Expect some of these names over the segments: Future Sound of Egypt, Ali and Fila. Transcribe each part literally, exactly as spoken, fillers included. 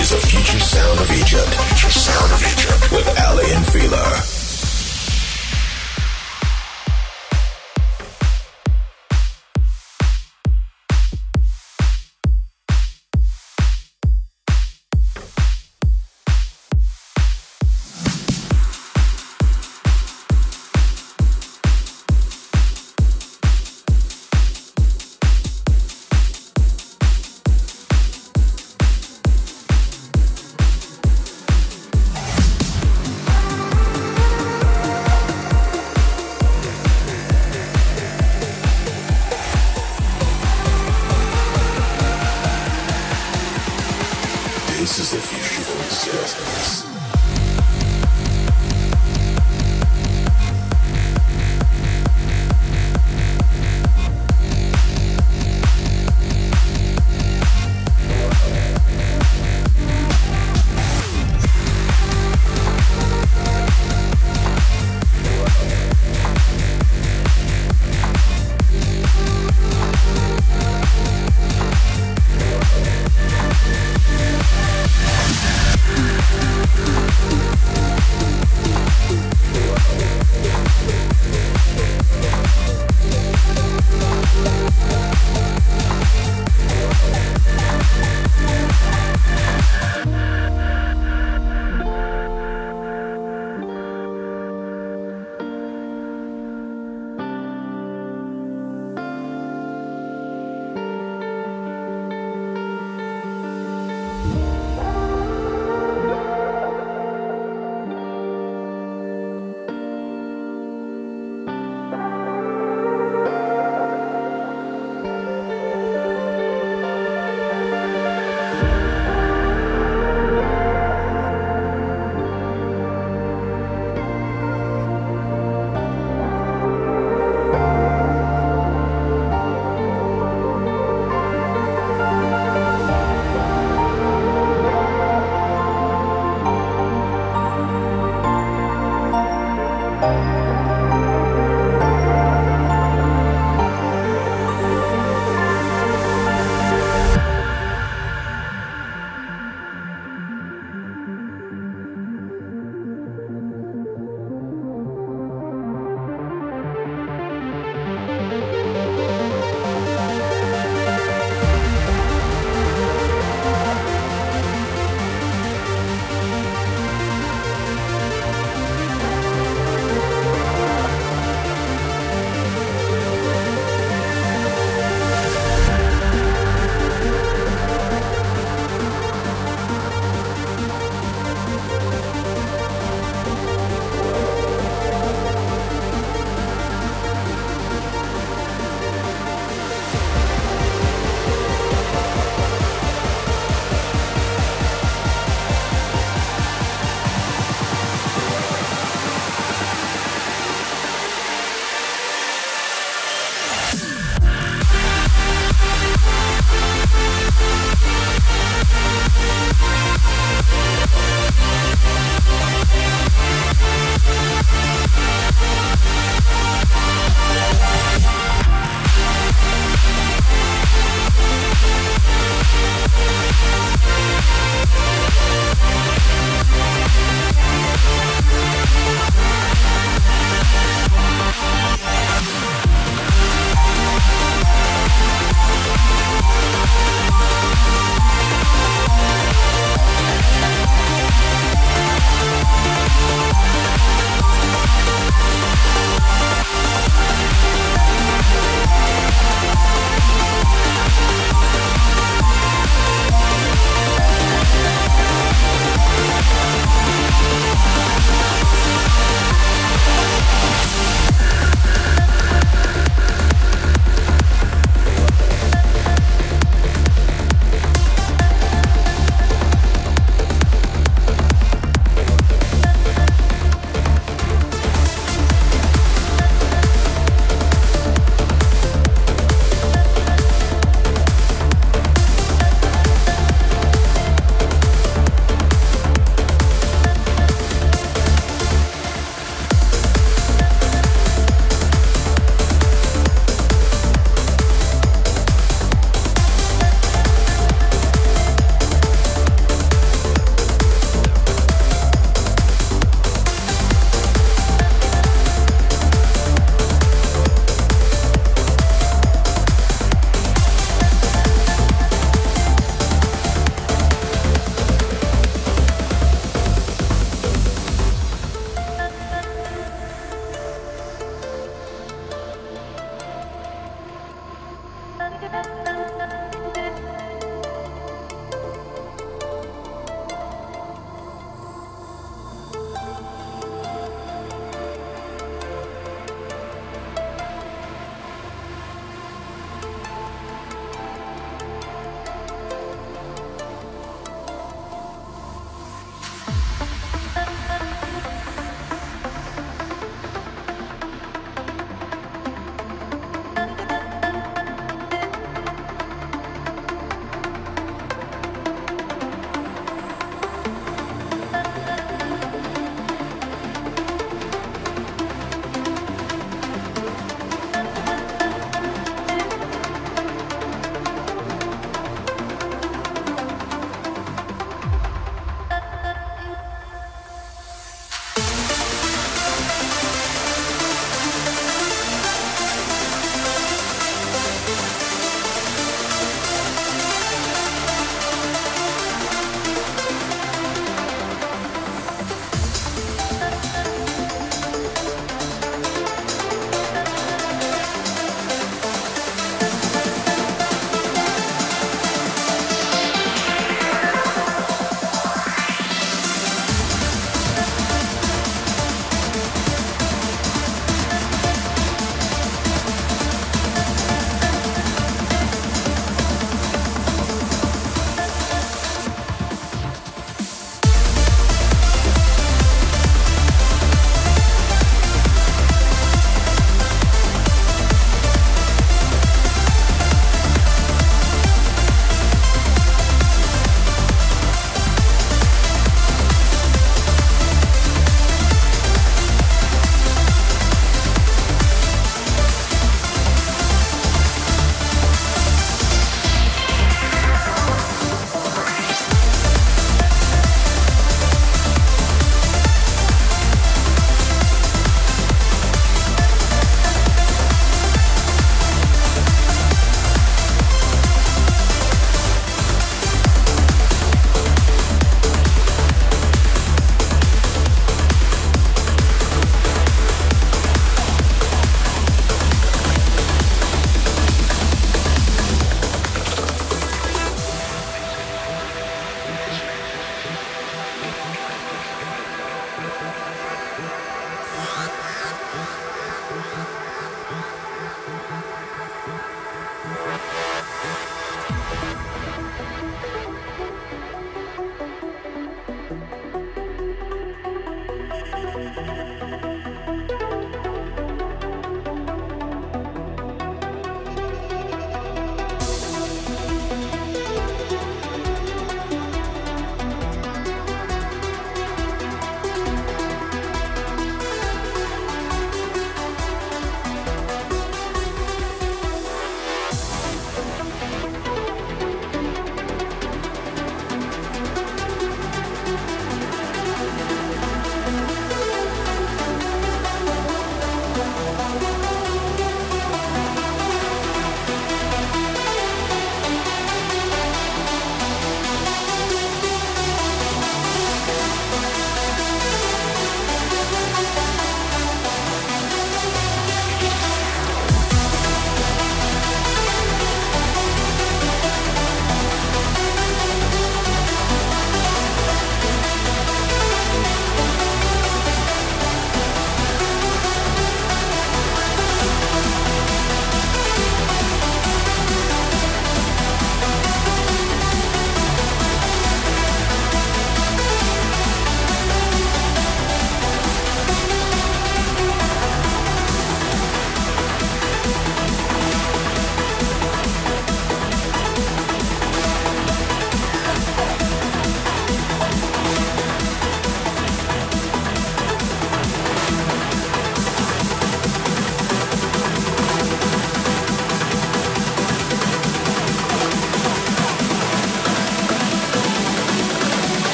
Is a Future Sound of Egypt. Future Sound of Egypt with Ali and Fila. We'll be right back.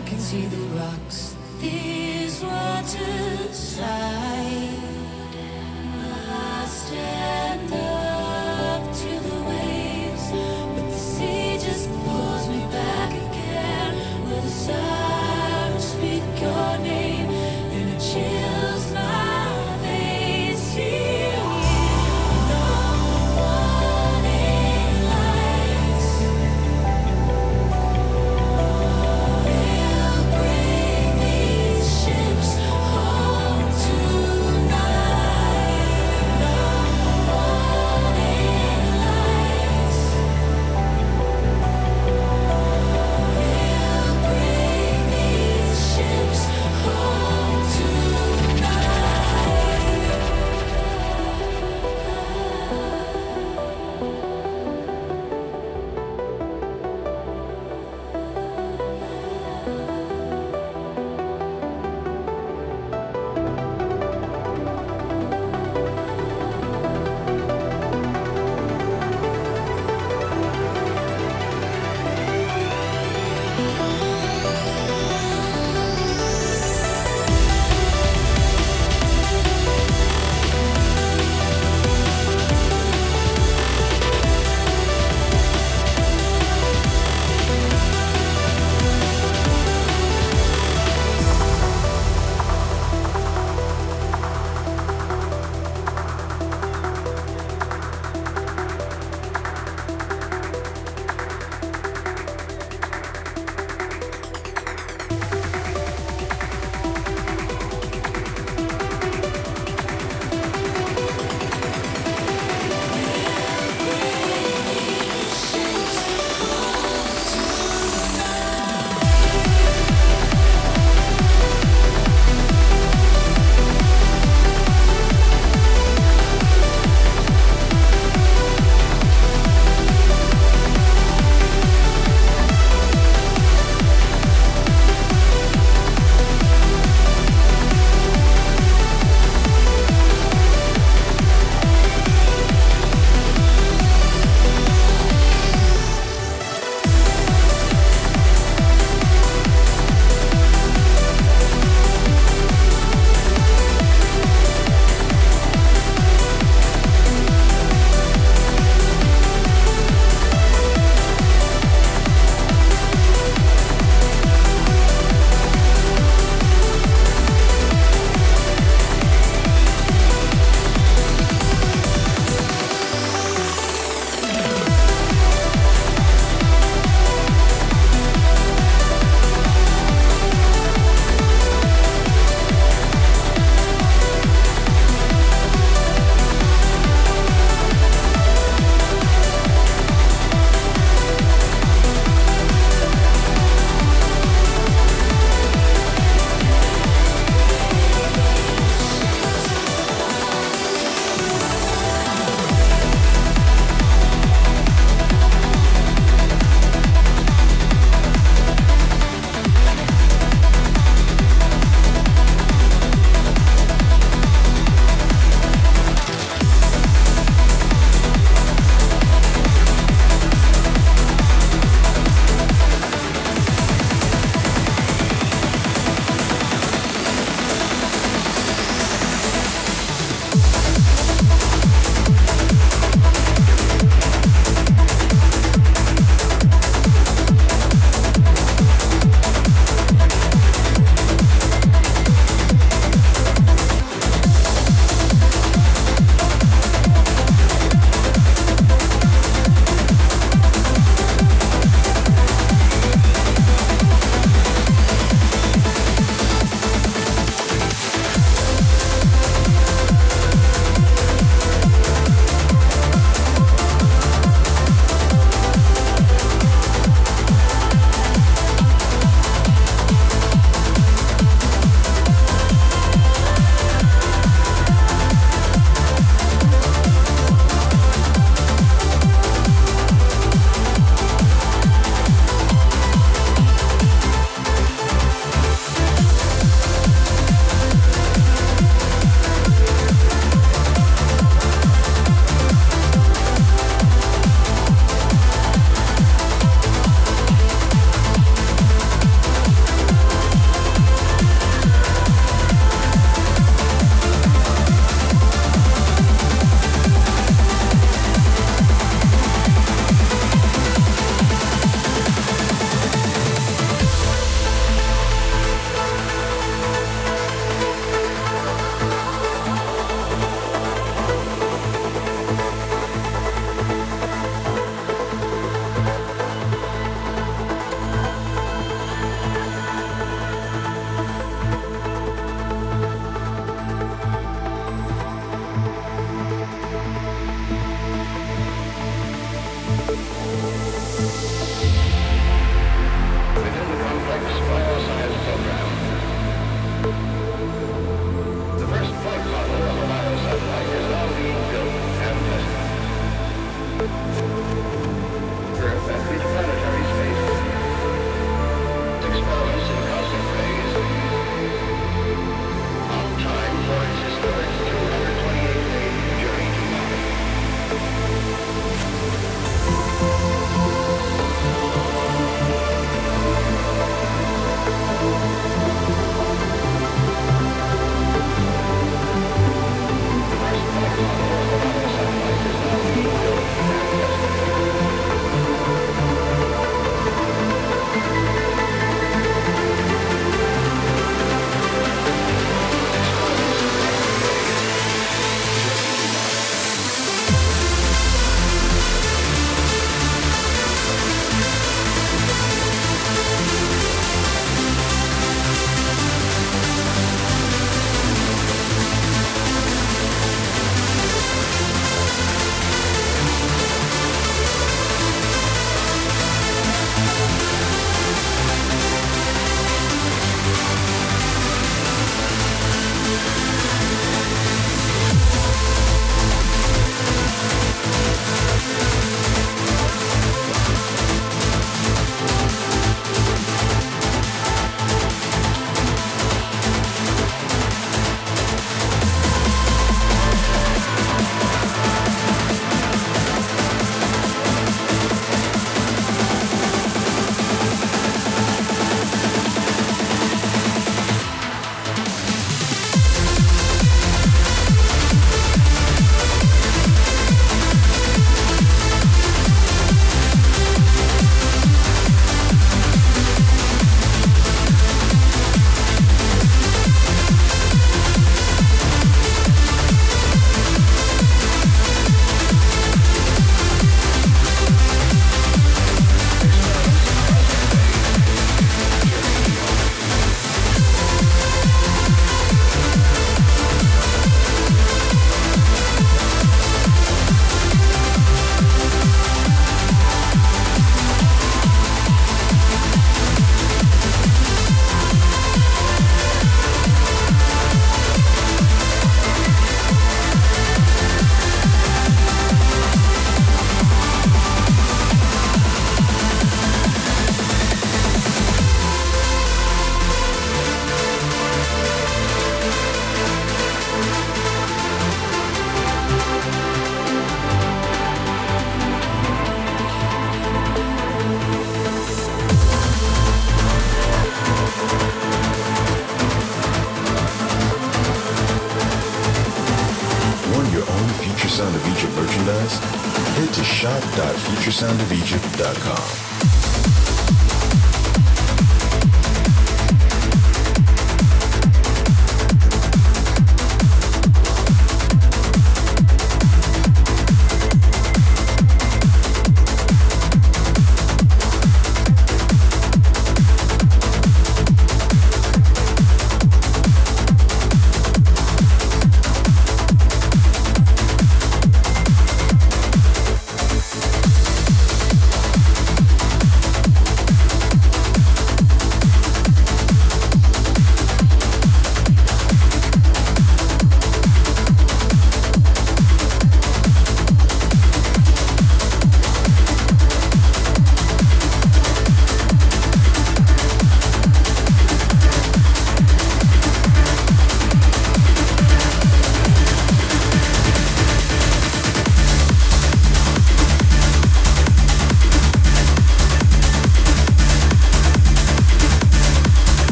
I can see the rocks, these waters side. I stand up to the waves, but the sea just pulls me back again. With a sigh, I speak your name, and it chills my veins. Here no warning lights will bring these ships home tonight. No warning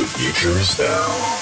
The future is now.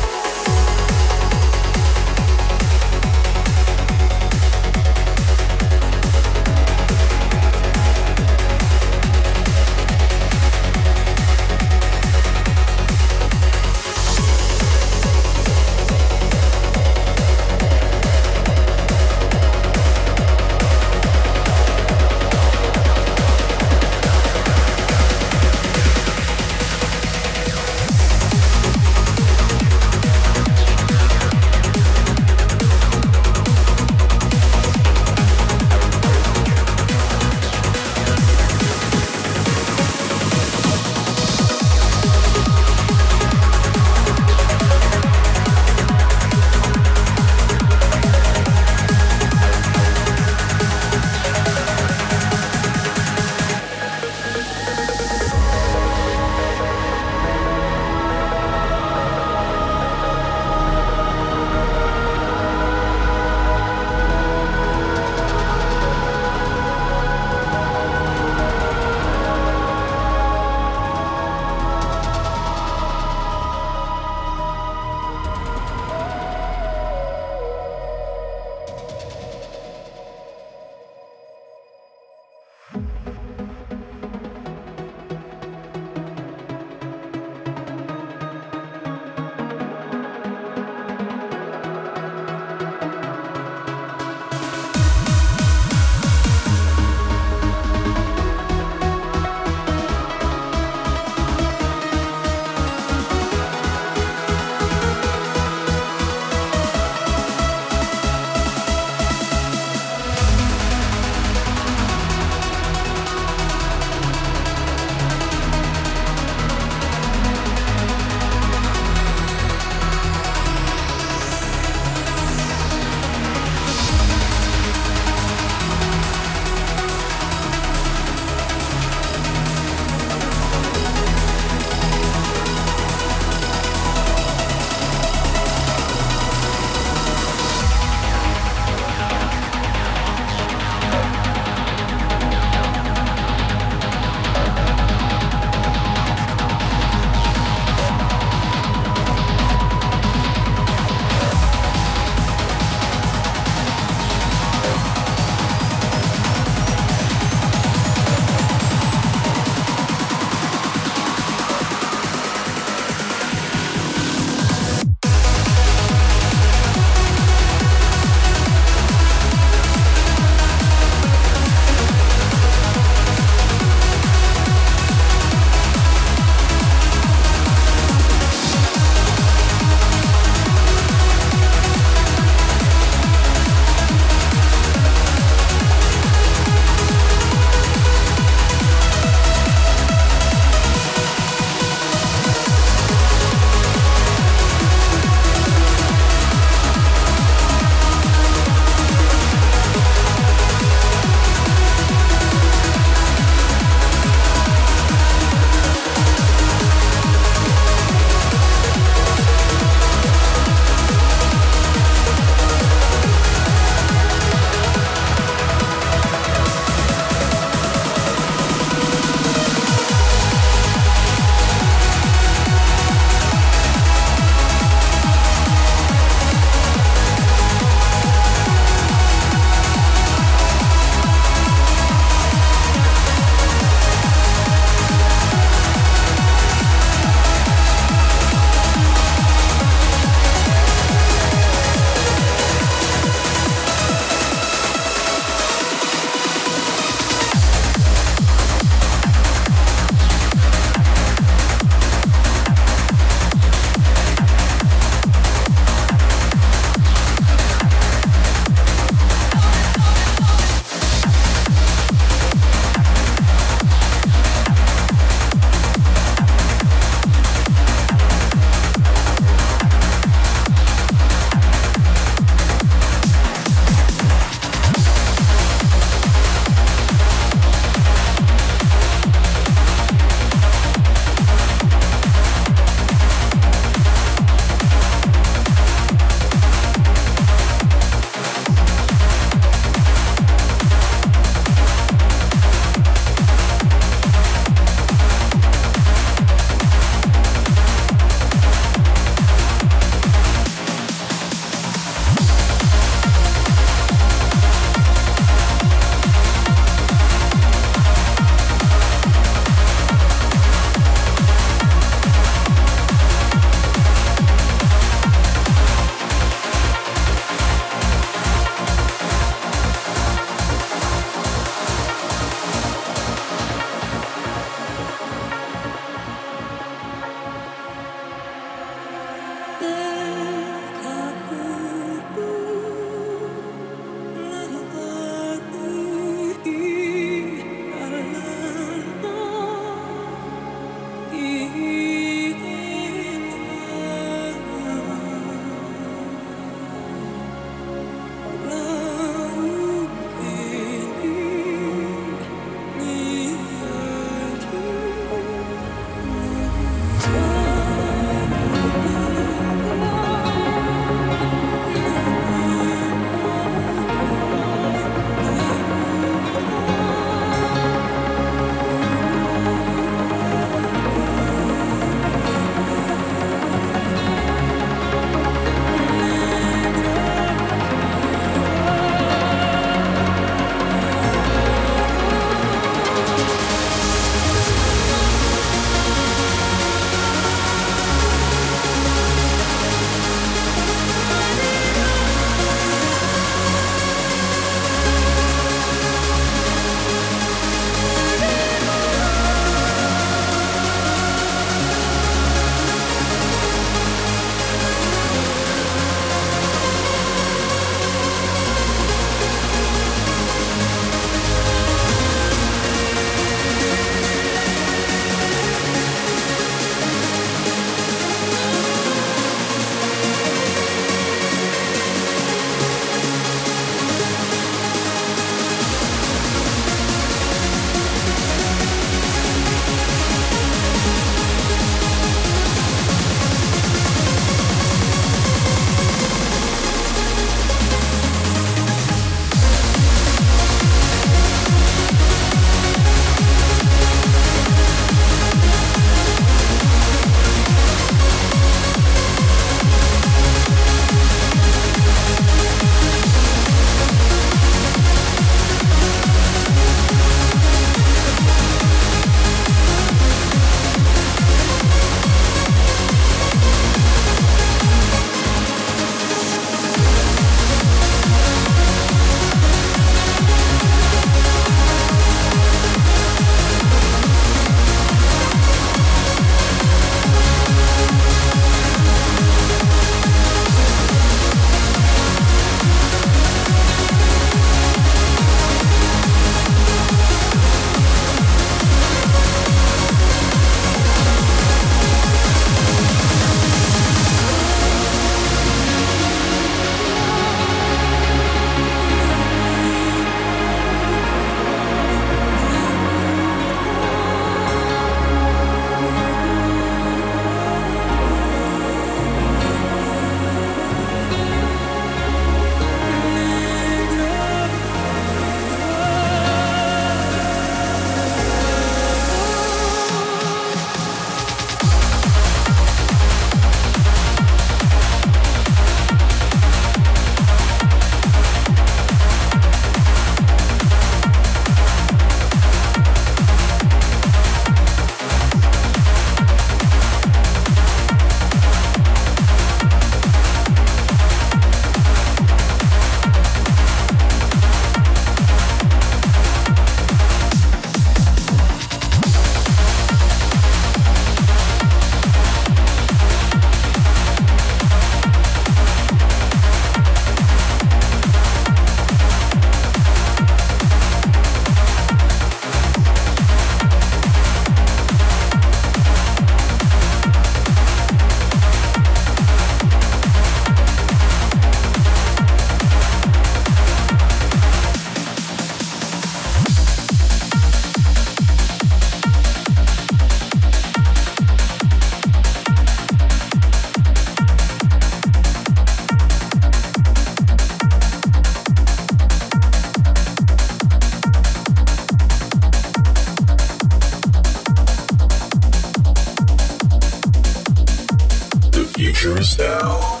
Dance now.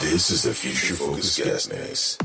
This is the Future Focus Guest Mix.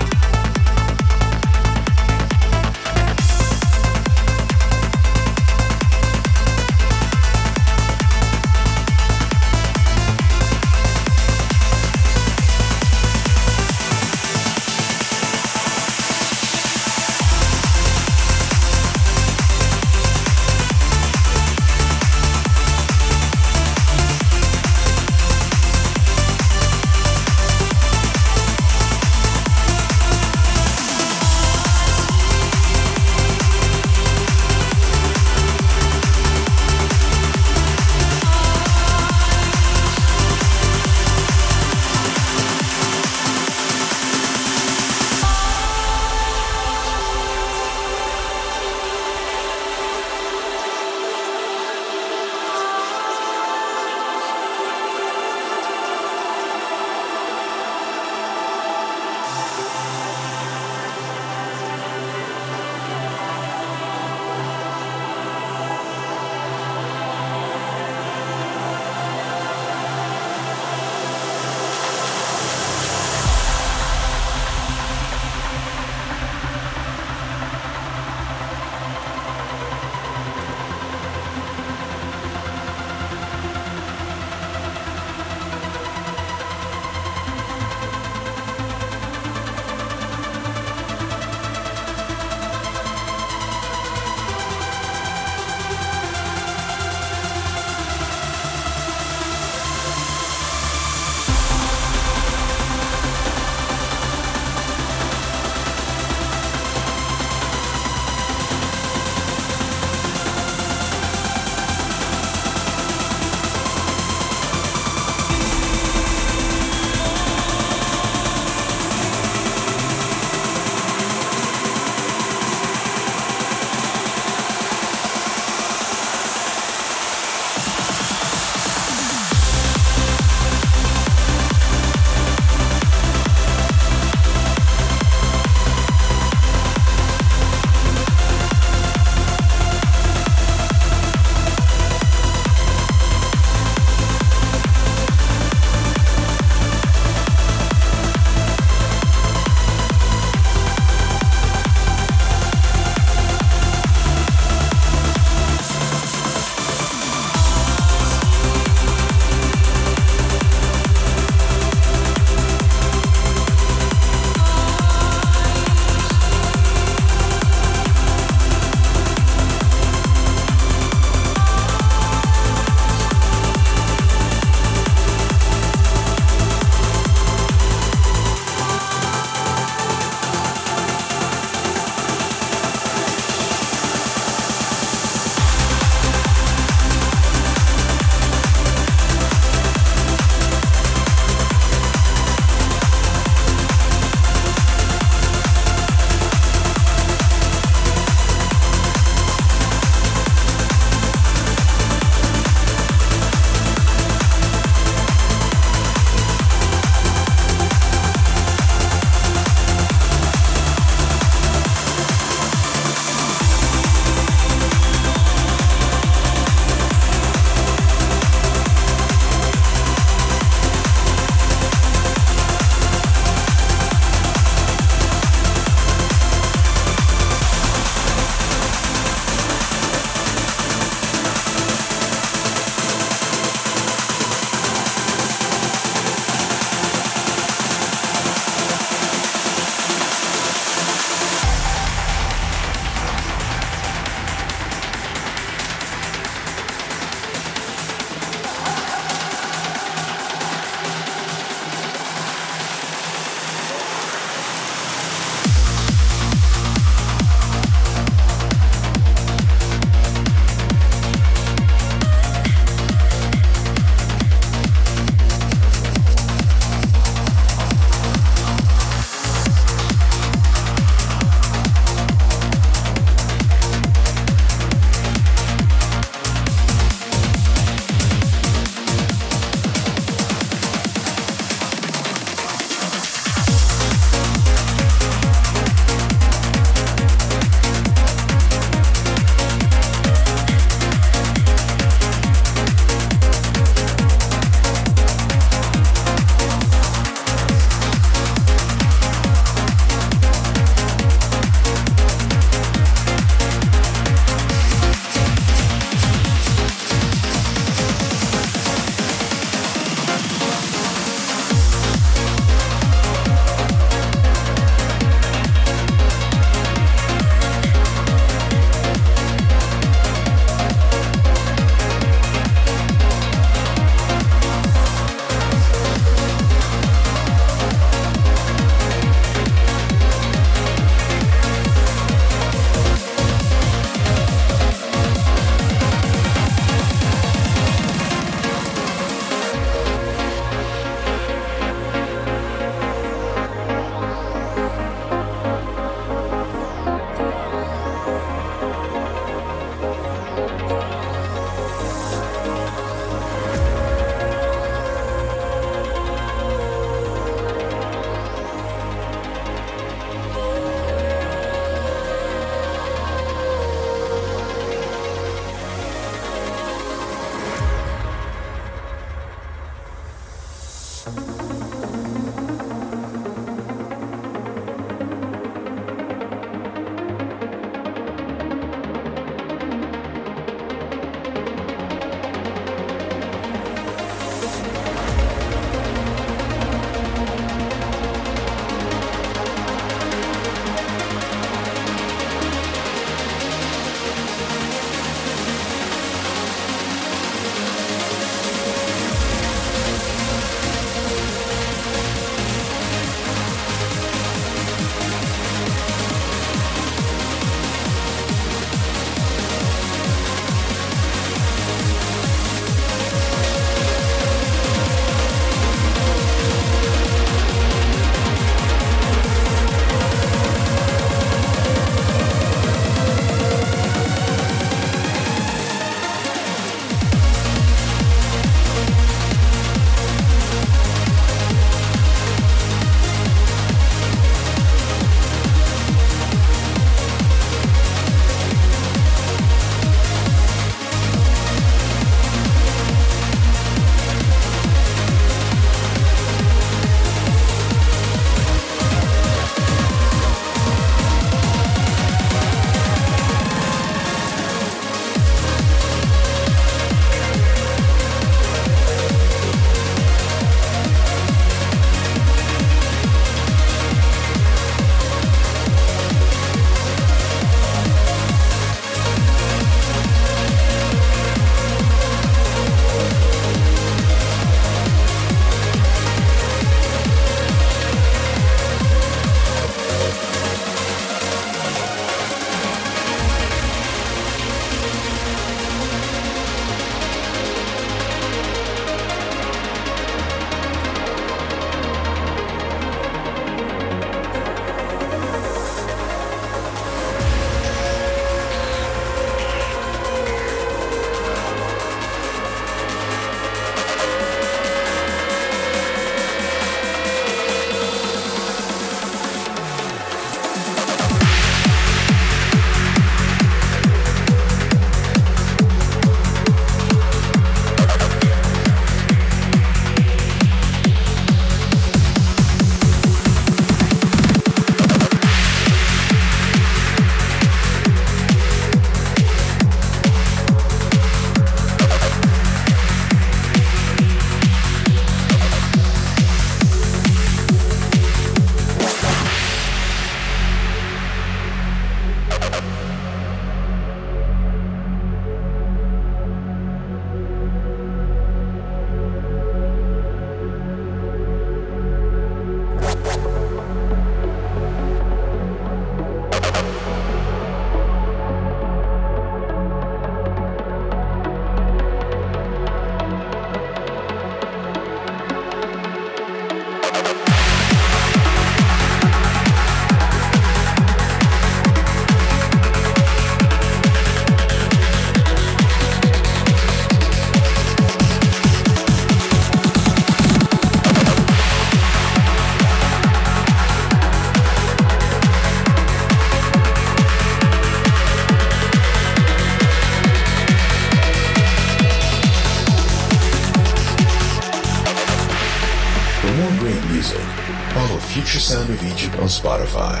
on Spotify.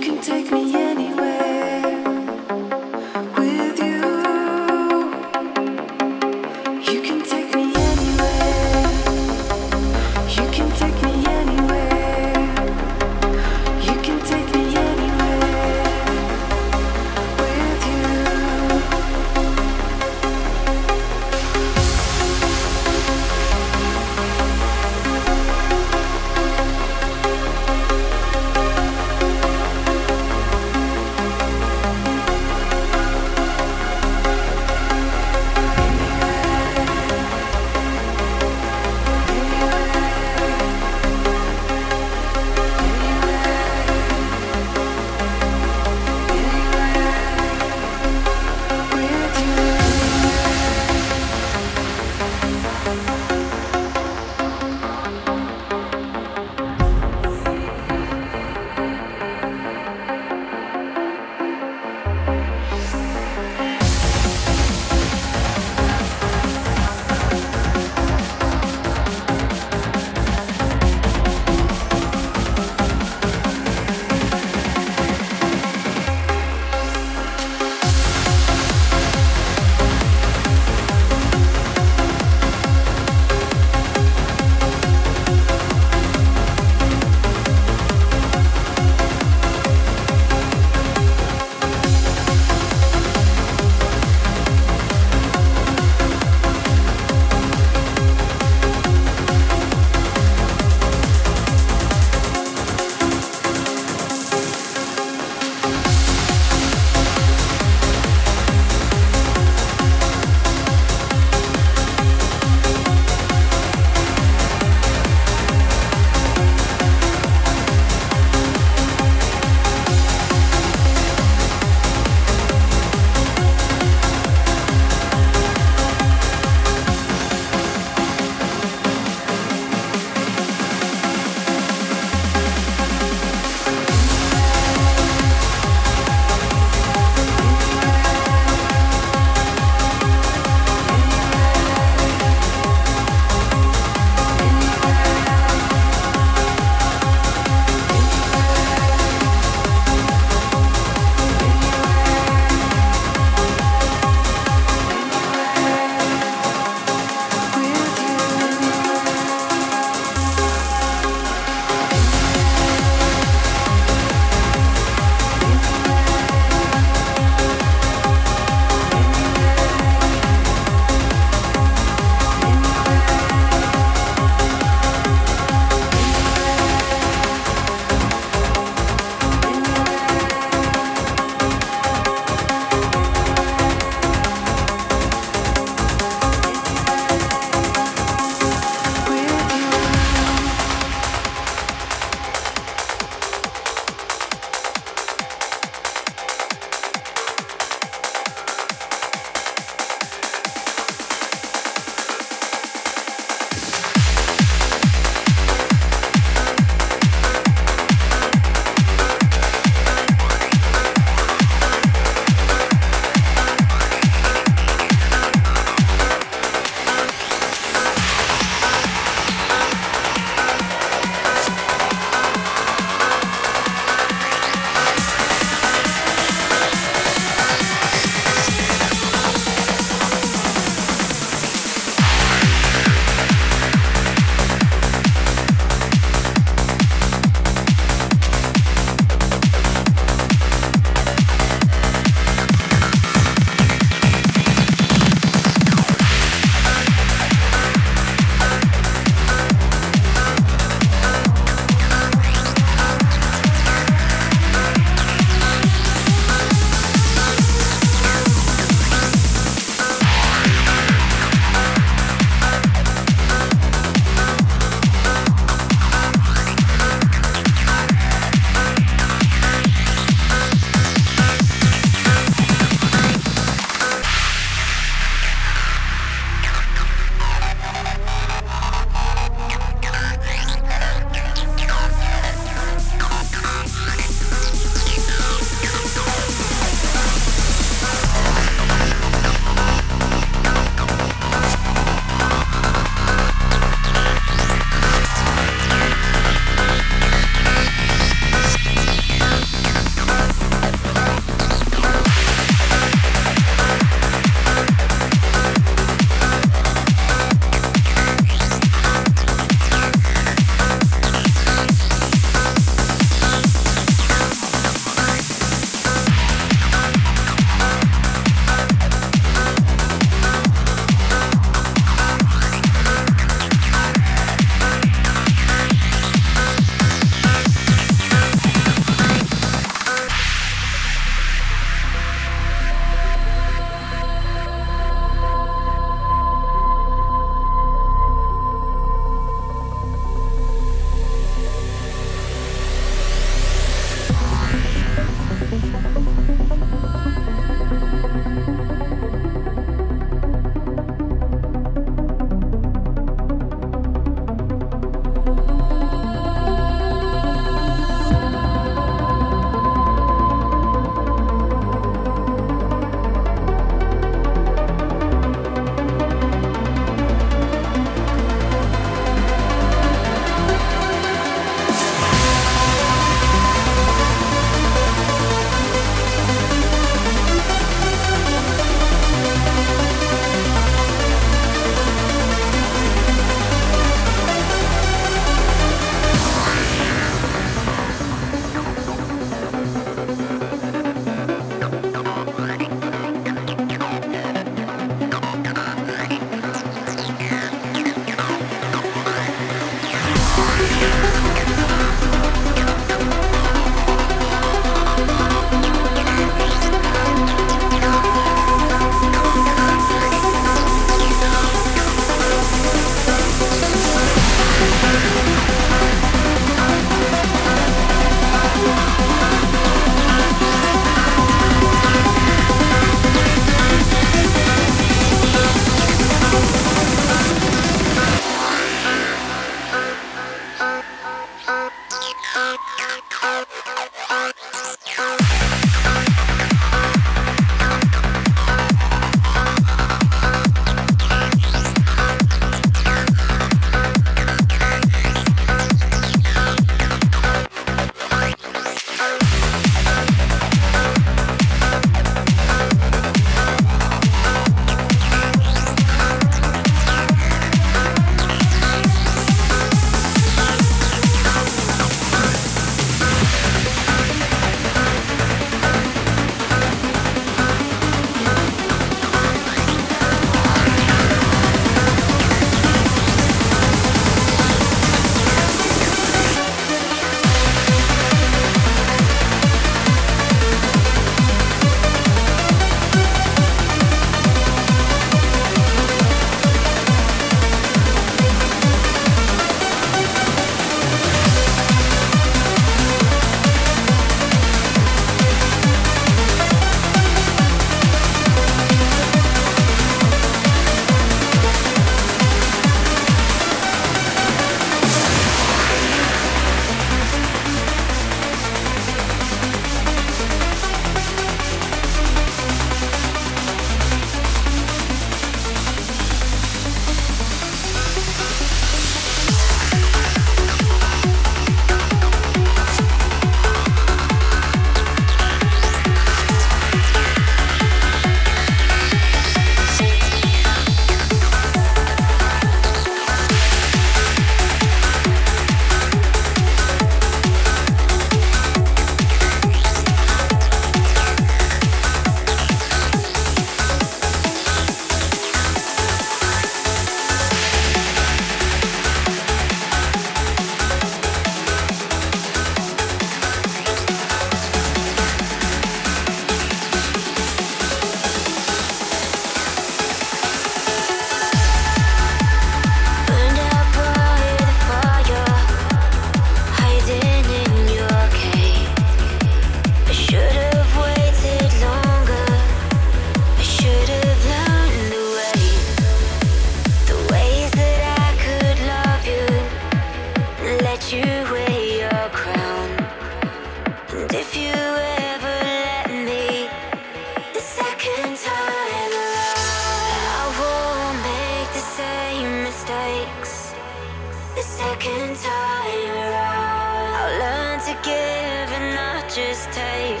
just take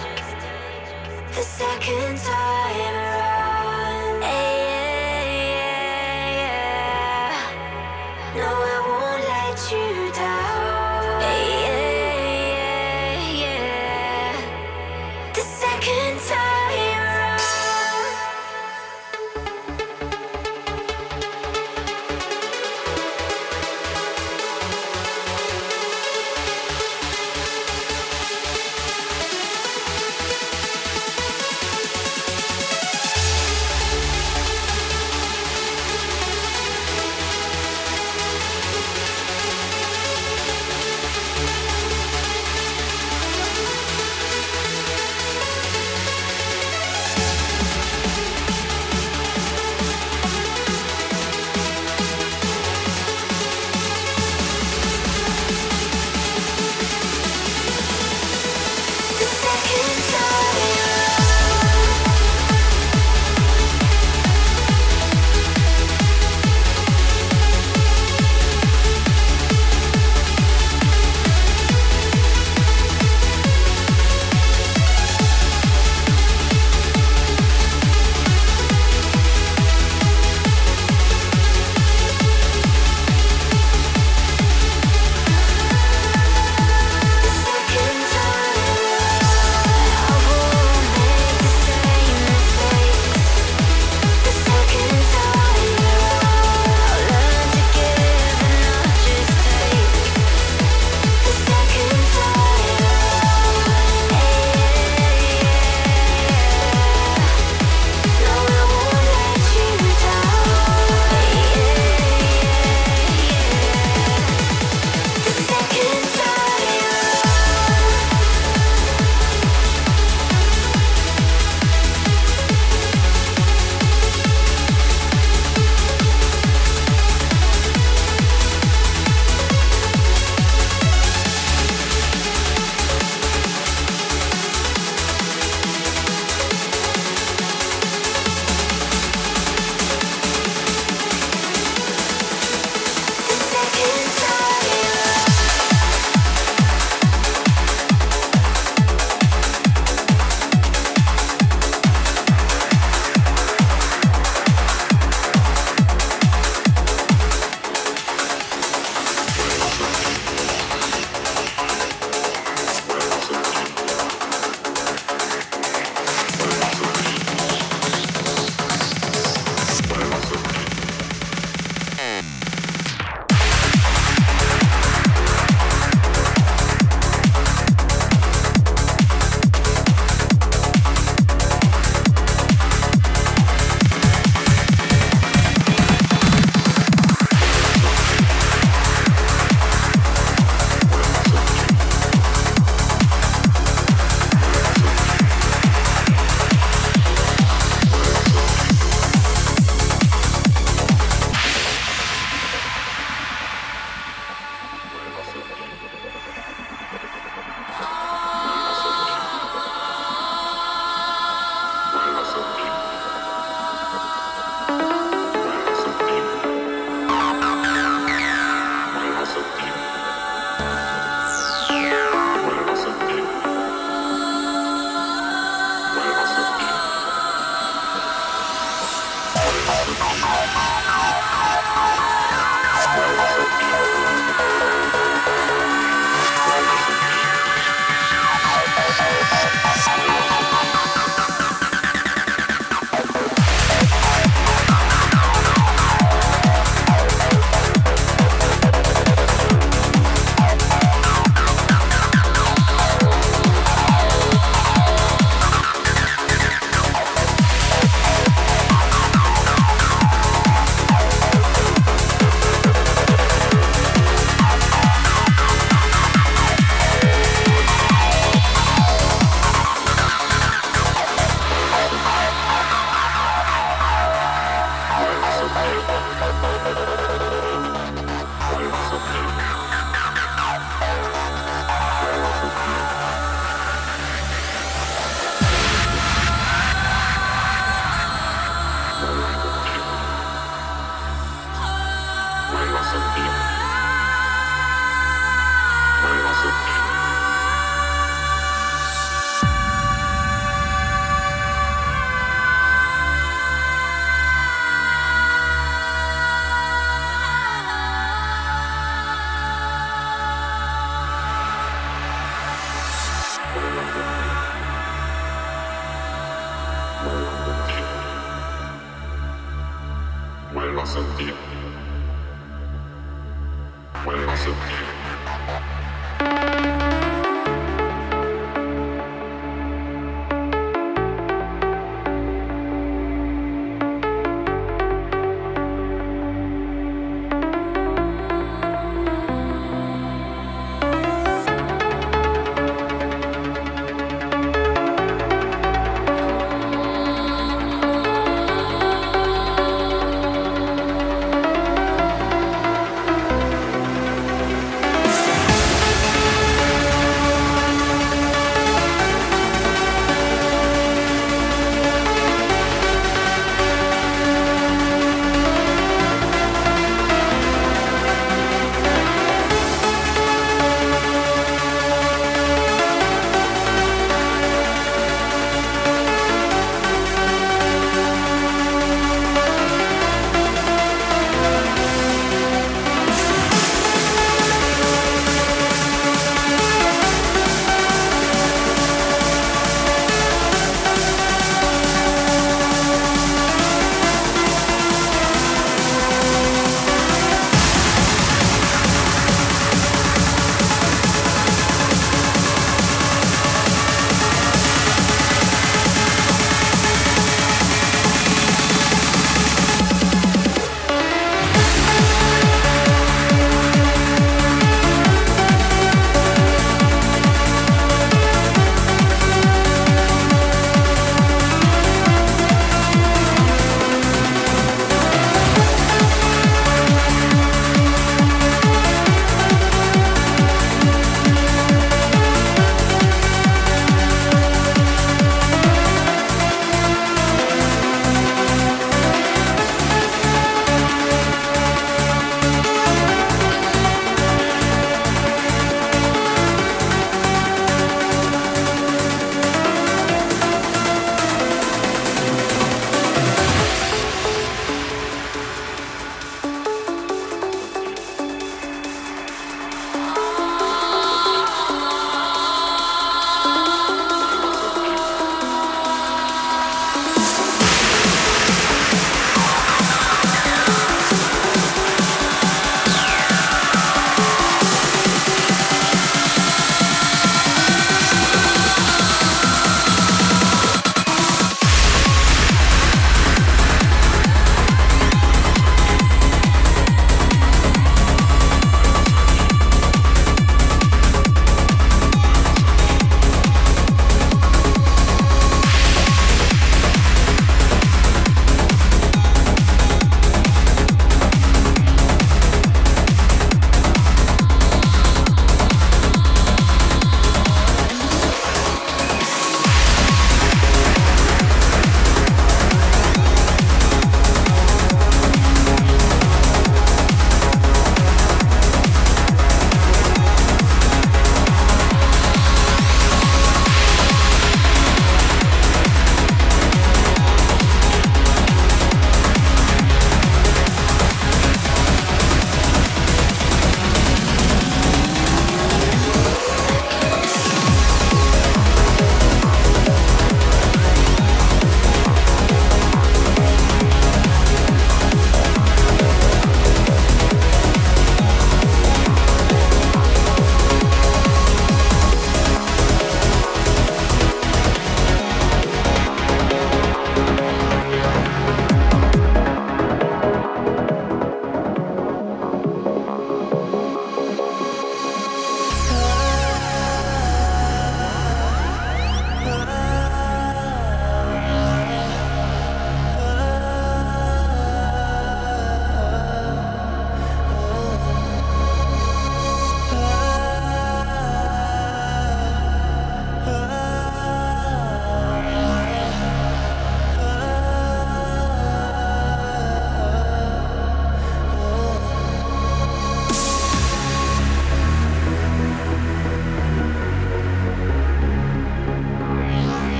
the second time around. Hey, yeah, yeah, yeah. No, I won't let you down. Hey, yeah, yeah, yeah. The second time. صديق ولا صديق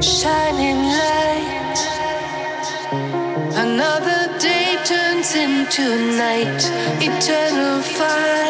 Shining light, another day turns into night, eternal fire.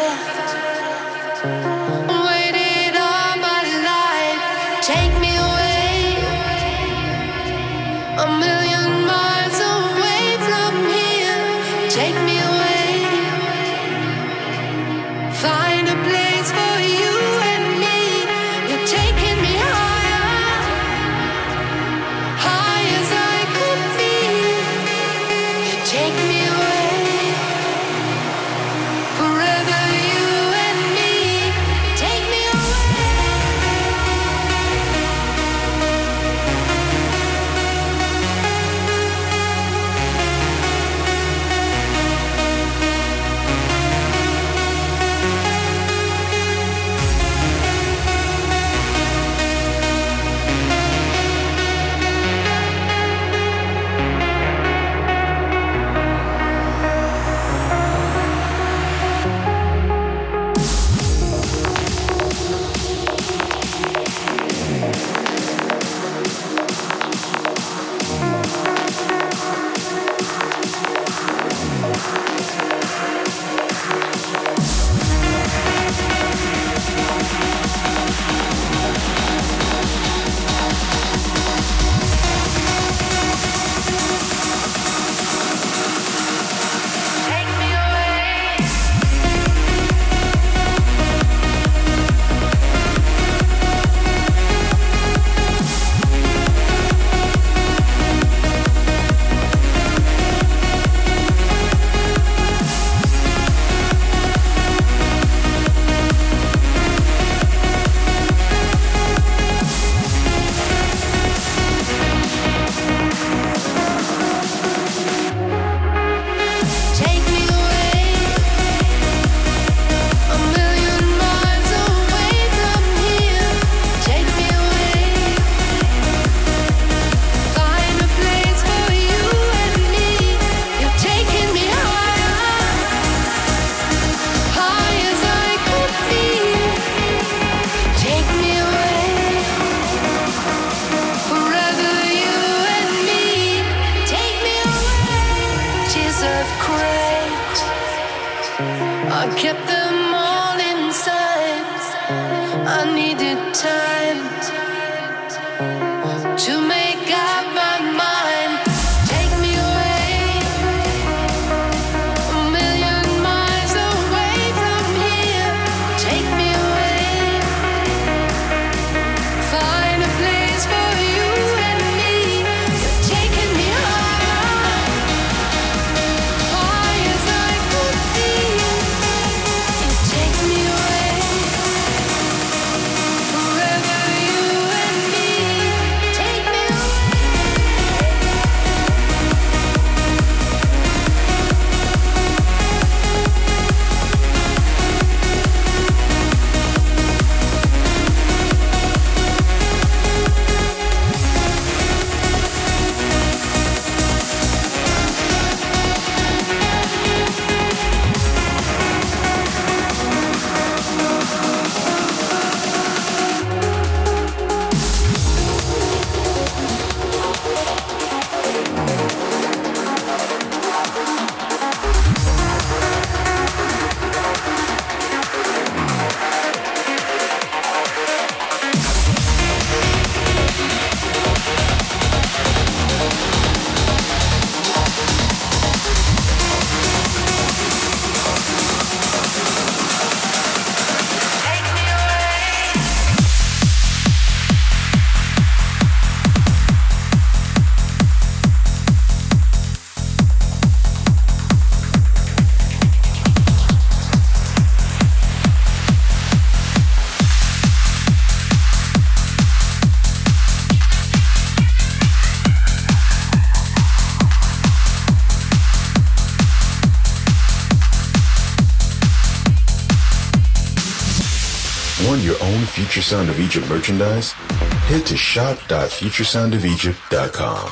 Future Sound of Egypt merchandise, head to shop dot future sound of egypt dot com.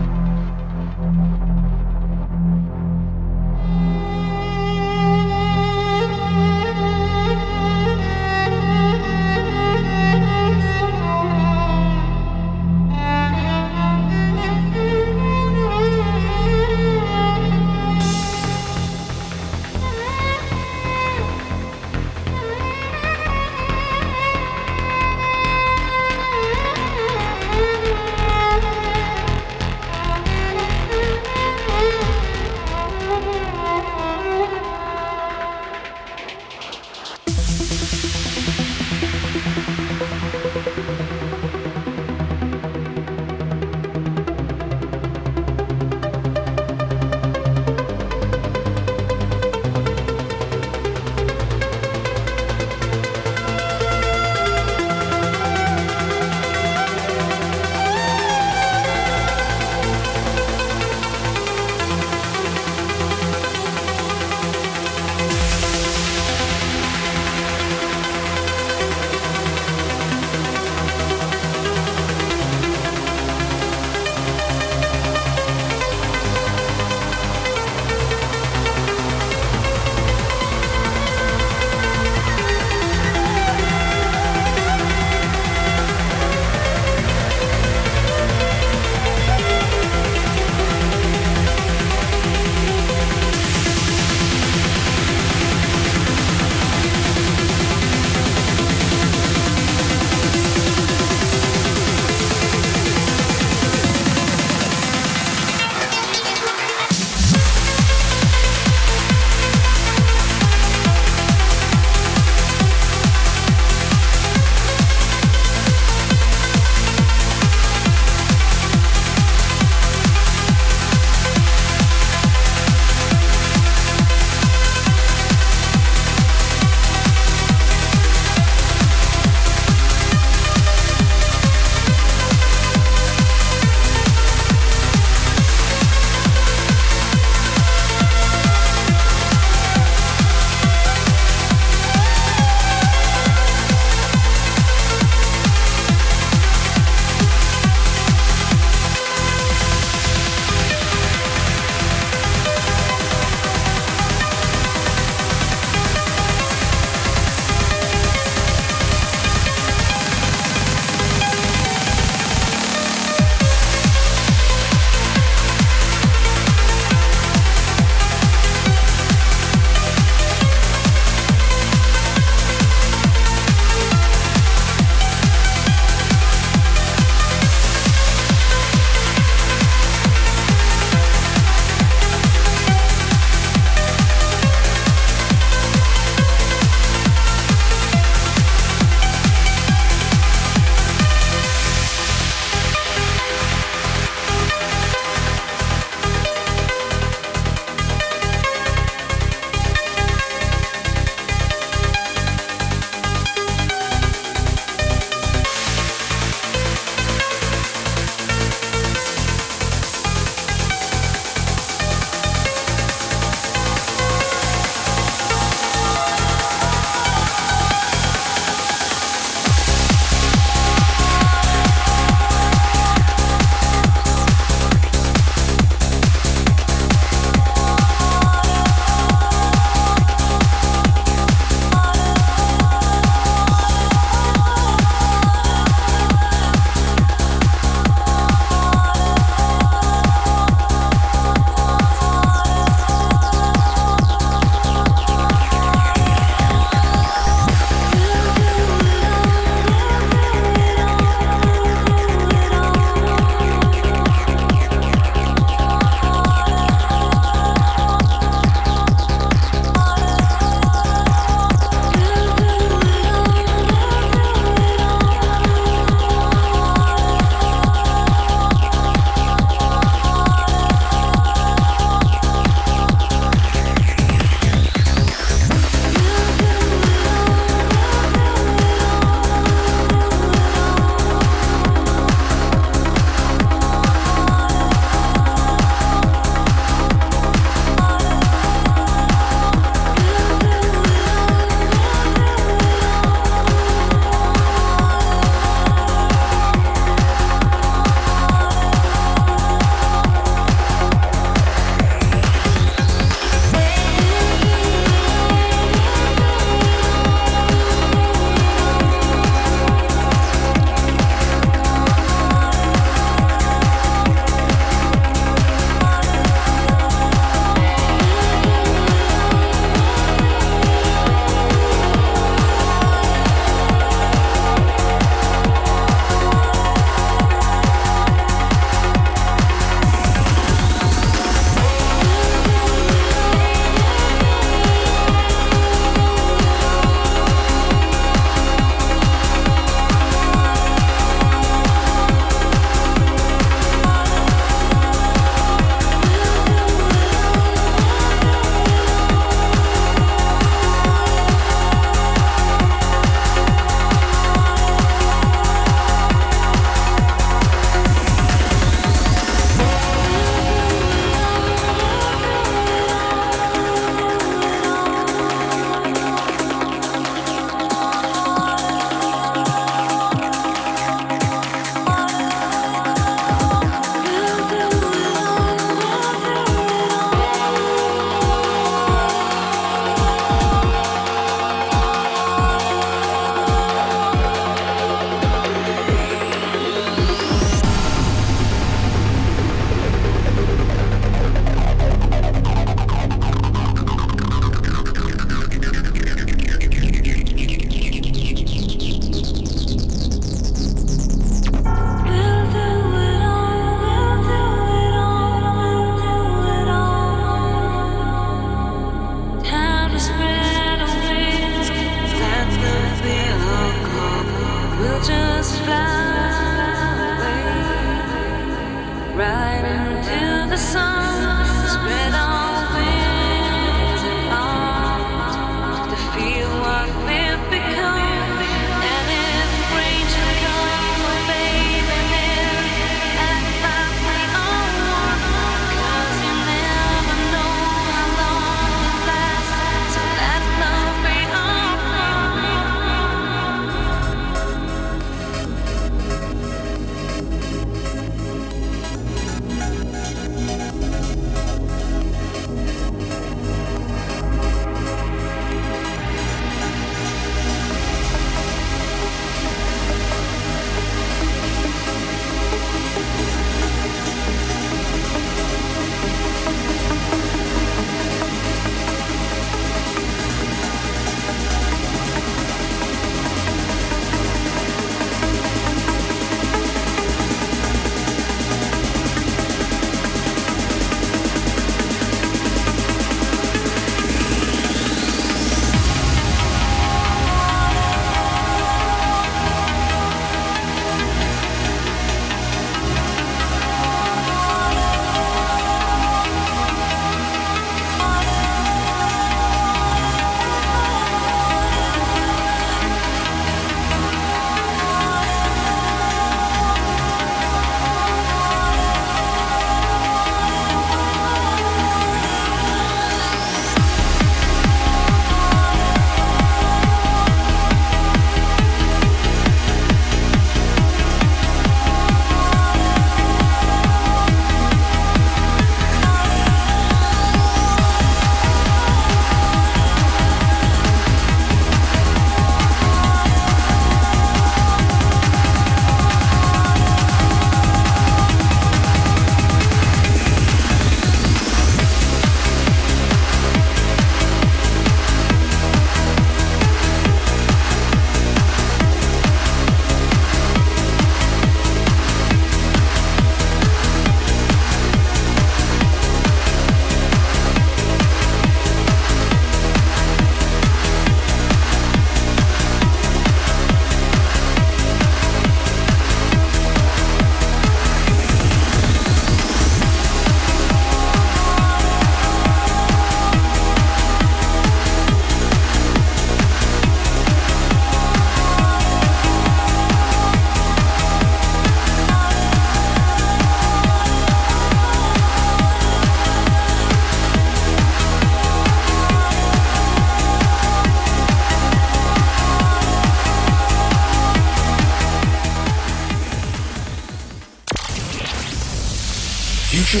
Future